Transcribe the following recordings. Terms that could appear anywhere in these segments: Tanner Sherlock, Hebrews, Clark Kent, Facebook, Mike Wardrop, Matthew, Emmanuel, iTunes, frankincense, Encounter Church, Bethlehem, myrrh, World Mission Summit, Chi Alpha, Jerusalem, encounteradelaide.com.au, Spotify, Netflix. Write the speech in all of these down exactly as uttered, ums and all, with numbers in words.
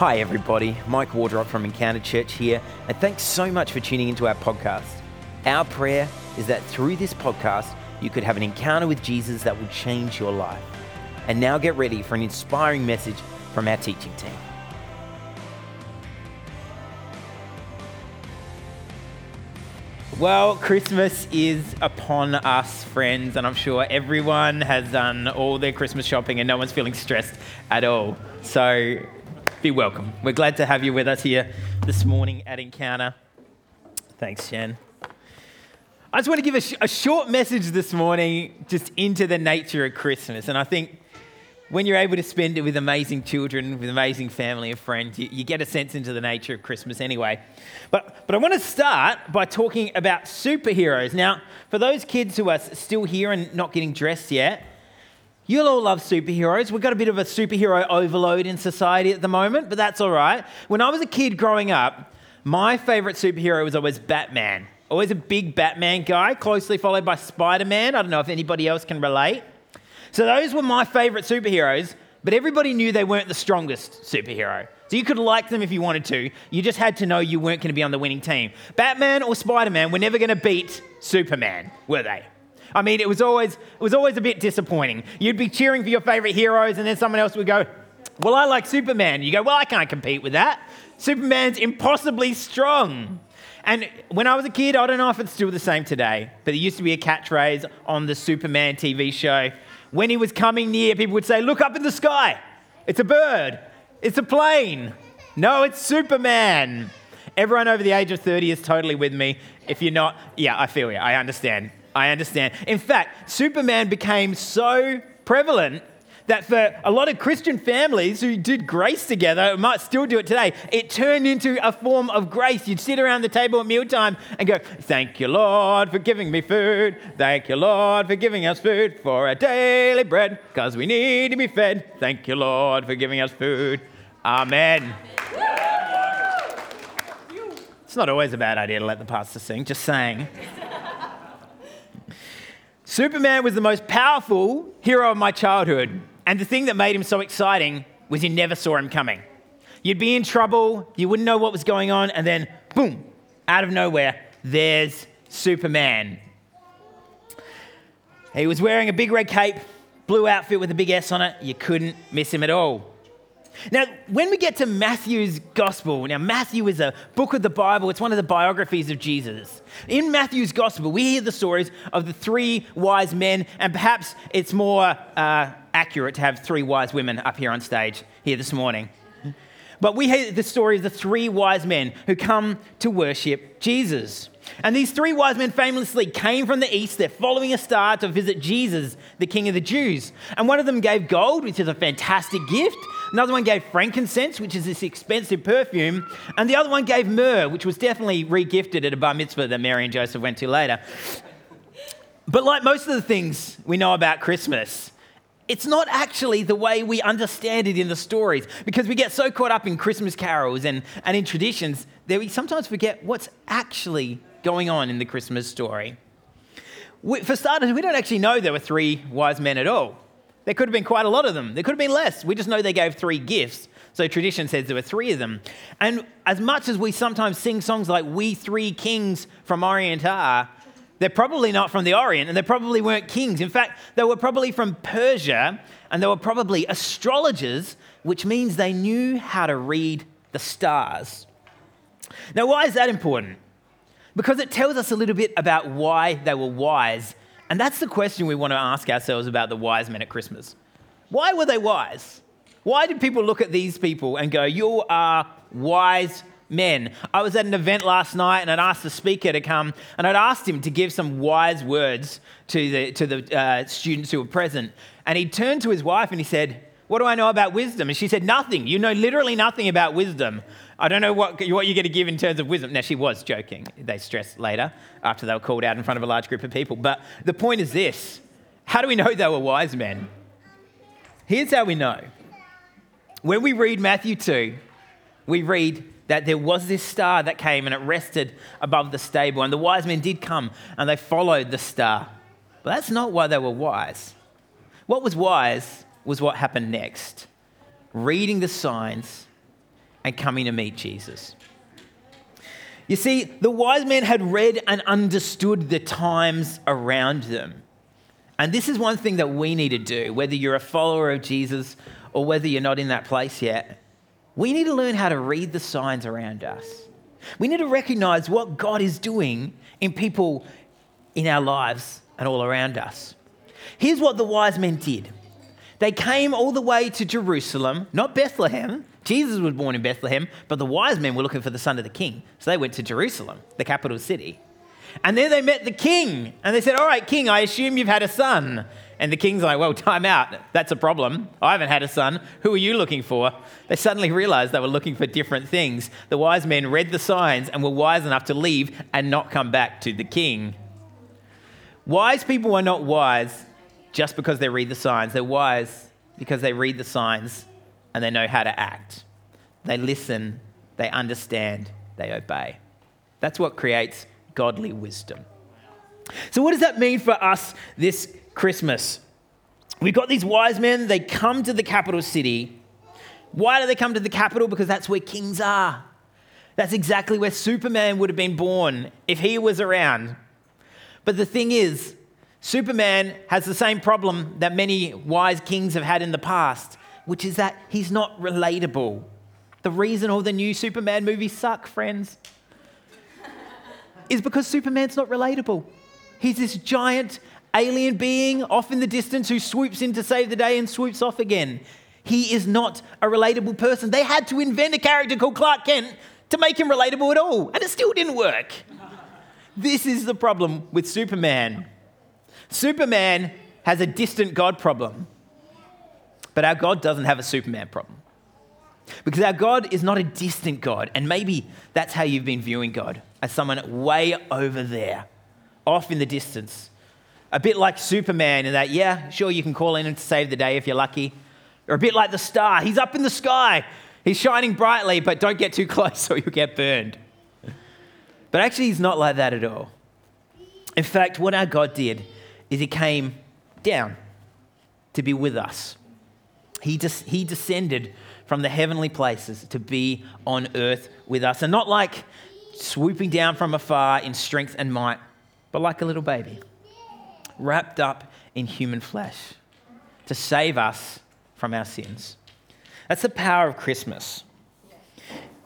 Hi everybody, Mike Wardrop from Encounter Church here, and thanks so much for tuning into our podcast. Our prayer is that through this podcast, you could have an encounter with Jesus that will change your life. And now get ready for an inspiring message from our teaching team. Well, Christmas is upon us, friends, and I'm sure everyone has done all their Christmas shopping and no one's feeling stressed at all. So be welcome. We're glad to have you with us here this morning at Encounter. Thanks, Jen. I just want to give a, sh- a short message this morning just into the nature of Christmas. And I think when you're able to spend it with amazing children, with amazing family and friends, you, you get a sense into the nature of Christmas anyway. But, but I want to start by talking about superheroes. Now, for those kids who are still here and not getting dressed yet, you'll all love superheroes. We've got a bit of a superhero overload in society at the moment, but that's all right. When I was a kid growing up, my favourite superhero was always Batman. Always a big Batman guy, closely followed by Spider-Man. I don't know if anybody else can relate. So those were my favourite superheroes, but everybody knew they weren't the strongest superhero. So you could like them if you wanted to. You just had to know you weren't going to be on the winning team. Batman or Spider-Man were never going to beat Superman, were they? I mean, it was always it was always a bit disappointing. You'd be cheering for your favourite heroes, and then someone else would go, well, I like Superman. You go, well, I can't compete with that. Superman's impossibly strong. And when I was a kid, I don't know if it's still the same today, but there used to be a catchphrase on the Superman T V show. When he was coming near, people would say, look up in the sky. It's a bird. It's a plane. No, it's Superman. Everyone over the age of thirty is totally with me. If you're not, yeah, I feel you. I understand. I understand. In fact, Superman became so prevalent that for a lot of Christian families who did grace together, might still do it today, it turned into a form of grace. You'd sit around the table at mealtime and go, thank you, Lord, for giving me food. Thank you, Lord, for giving us food for our daily bread, because we need to be fed. Thank you, Lord, for giving us food. Amen. It's not always a bad idea to let the pastor sing, just saying. Superman was the most powerful hero of my childhood, and the thing that made him so exciting was you never saw him coming. You'd be in trouble, you wouldn't know what was going on, and then, boom, out of nowhere, there's Superman. He was wearing a big red cape, blue outfit with a big S on it. You couldn't miss him at all. Now, when we get to Matthew's gospel, now Matthew is a book of the Bible. It's one of the biographies of Jesus. In Matthew's gospel, we hear the stories of the three wise men, and perhaps it's more uh, accurate to have three wise women up here on stage here this morning. But we hear the story of the three wise men who come to worship Jesus. And these three wise men famously came from the east. They're following a star to visit Jesus, the King of the Jews. And one of them gave gold, which is a fantastic gift. Another one gave frankincense, which is this expensive perfume. And the other one gave myrrh, which was definitely regifted at a bar mitzvah that Mary and Joseph went to later. But like most of the things we know about Christmas, it's not actually the way we understand it in the stories, because we get so caught up in Christmas carols and, and in traditions that we sometimes forget what's actually going on in the Christmas story. We, for starters, we don't actually know there were three wise men at all. There could have been quite a lot of them. There could have been less. We just know they gave three gifts. So tradition says there were three of them. And as much as we sometimes sing songs like We Three Kings from Orient Are, they're probably not from the Orient, and they probably weren't kings. In fact, they were probably from Persia, and they were probably astrologers, which means they knew how to read the stars. Now, why is that important? Because it tells us a little bit about why they were wise. And that's the question we want to ask ourselves about the wise men at Christmas. Why were they wise? Why did people look at these people and go, you are wise men? I was at an event last night and I'd asked the speaker to come and I'd asked him to give some wise words to the, to the uh, students who were present. And he turned to his wife and he said, what do I know about wisdom? And she said, nothing. You know literally nothing about wisdom. I don't know what, what you're going to give in terms of wisdom. Now, she was joking. They stressed later after they were called out in front of a large group of people. But the point is this. How do we know they were wise men? Here's how we know. When we read Matthew two, we read that there was this star that came and it rested above the stable. And the wise men did come and they followed the star. But that's not why they were wise. What was wise was what happened next. Reading the signs and coming to meet Jesus. You see, the wise men had read and understood the times around them. And this is one thing that we need to do, whether you're a follower of Jesus or whether you're not in that place yet. We need to learn how to read the signs around us. We need to recognize what God is doing in people in our lives and all around us. Here's what the wise men did. They came all the way to Jerusalem, not Bethlehem. Jesus was born in Bethlehem, but the wise men were looking for the son of the king. So they went to Jerusalem, the capital city. And there they met the king. And they said, all right, king, I assume you've had a son. And the king's like, well, time out. That's a problem. I haven't had a son. Who are you looking for? They suddenly realized they were looking for different things. The wise men read the signs and were wise enough to leave and not come back to the king. Wise people are not wise just because they read the signs. They're wise because they read the signs and they know how to act. They listen, they understand, they obey. That's what creates godly wisdom. So what does that mean for us this Christmas? We've got these wise men, they come to the capital city. Why do they come to the capital? Because that's where kings are. That's exactly where Superman would have been born if he was around. But the thing is, Superman has the same problem that many wise kings have had in the past, which is that he's not relatable. The reason all the new Superman movies suck, friends, is because Superman's not relatable. He's this giant alien being off in the distance who swoops in to save the day and swoops off again. He is not a relatable person. They had to invent a character called Clark Kent to make him relatable at all, and it still didn't work. This is the problem with Superman. Superman has a distant God problem, but our God doesn't have a Superman problem, because our God is not a distant God. And maybe that's how you've been viewing God, as someone way over there, off in the distance, a bit like Superman in that, yeah, sure, you can call in and save the day if you're lucky, or a bit like the star. He's up in the sky. He's shining brightly, but don't get too close or you'll get burned. But actually, he's not like that at all. In fact, what our God did is he came down to be with us. He des- he descended from the heavenly places to be on earth with us. And not like swooping down from afar in strength and might, but like a little baby, wrapped up in human flesh to save us from our sins. That's the power of Christmas.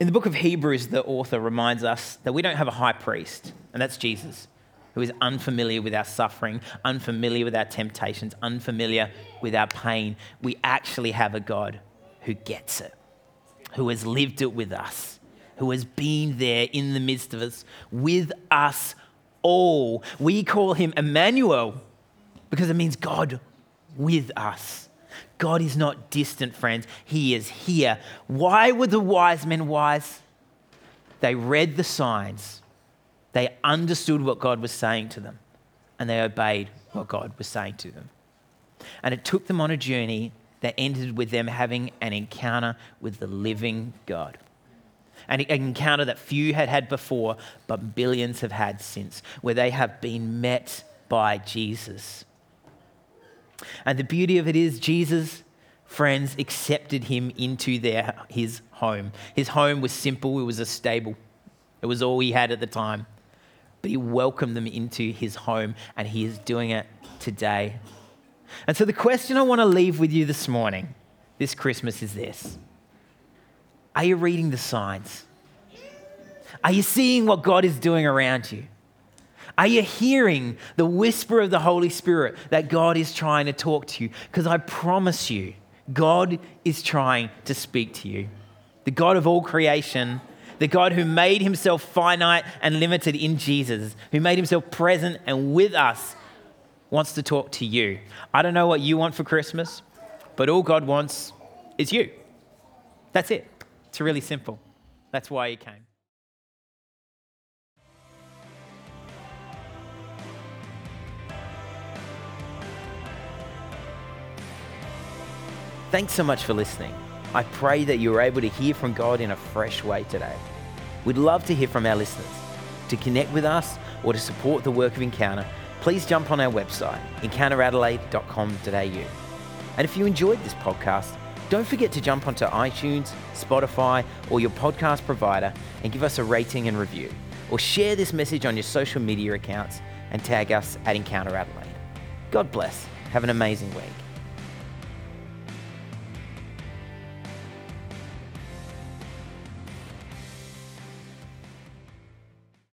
In the book of Hebrews, the author reminds us that we don't have a high priest, and that's Jesus, who is unfamiliar with our suffering, unfamiliar with our temptations, unfamiliar with our pain. We actually have a God who gets it, who has lived it with us, who has been there in the midst of us, with us all. We call him Emmanuel because it means God with us. God is not distant, friends. He is here. Why were the wise men wise? They read the signs. They understood what God was saying to them, and they obeyed what God was saying to them. And it took them on a journey that ended with them having an encounter with the living God, an encounter that few had had before, but billions have had since, where they have been met by Jesus. And the beauty of it is Jesus, friends, accepted him into their his home. His home was simple. It was a stable. It was all he had at the time. But he welcomed them into his home, and he is doing it today. And so the question I want to leave with you this morning, this Christmas, is this. Are you reading the signs? Are you seeing what God is doing around you? Are you hearing the whisper of the Holy Spirit that God is trying to talk to you? Because I promise you, God is trying to speak to you. The God of all creation, the God who made himself finite and limited in Jesus, who made himself present and with us, wants to talk to you. I don't know what you want for Christmas, but all God wants is you. That's it. It's really simple. That's why he came. Thanks so much for listening. I pray that you were able to hear from God in a fresh way today. We'd love to hear from our listeners. To connect with us or to support the work of Encounter, please jump on our website, encounter adelaide dot com dot a u. And if you enjoyed this podcast, Don't forget to jump onto iTunes, Spotify, or your podcast provider and give us a rating and review, or share this message on your social media accounts and tag us at Encounter Adelaide. God bless. Have an amazing week.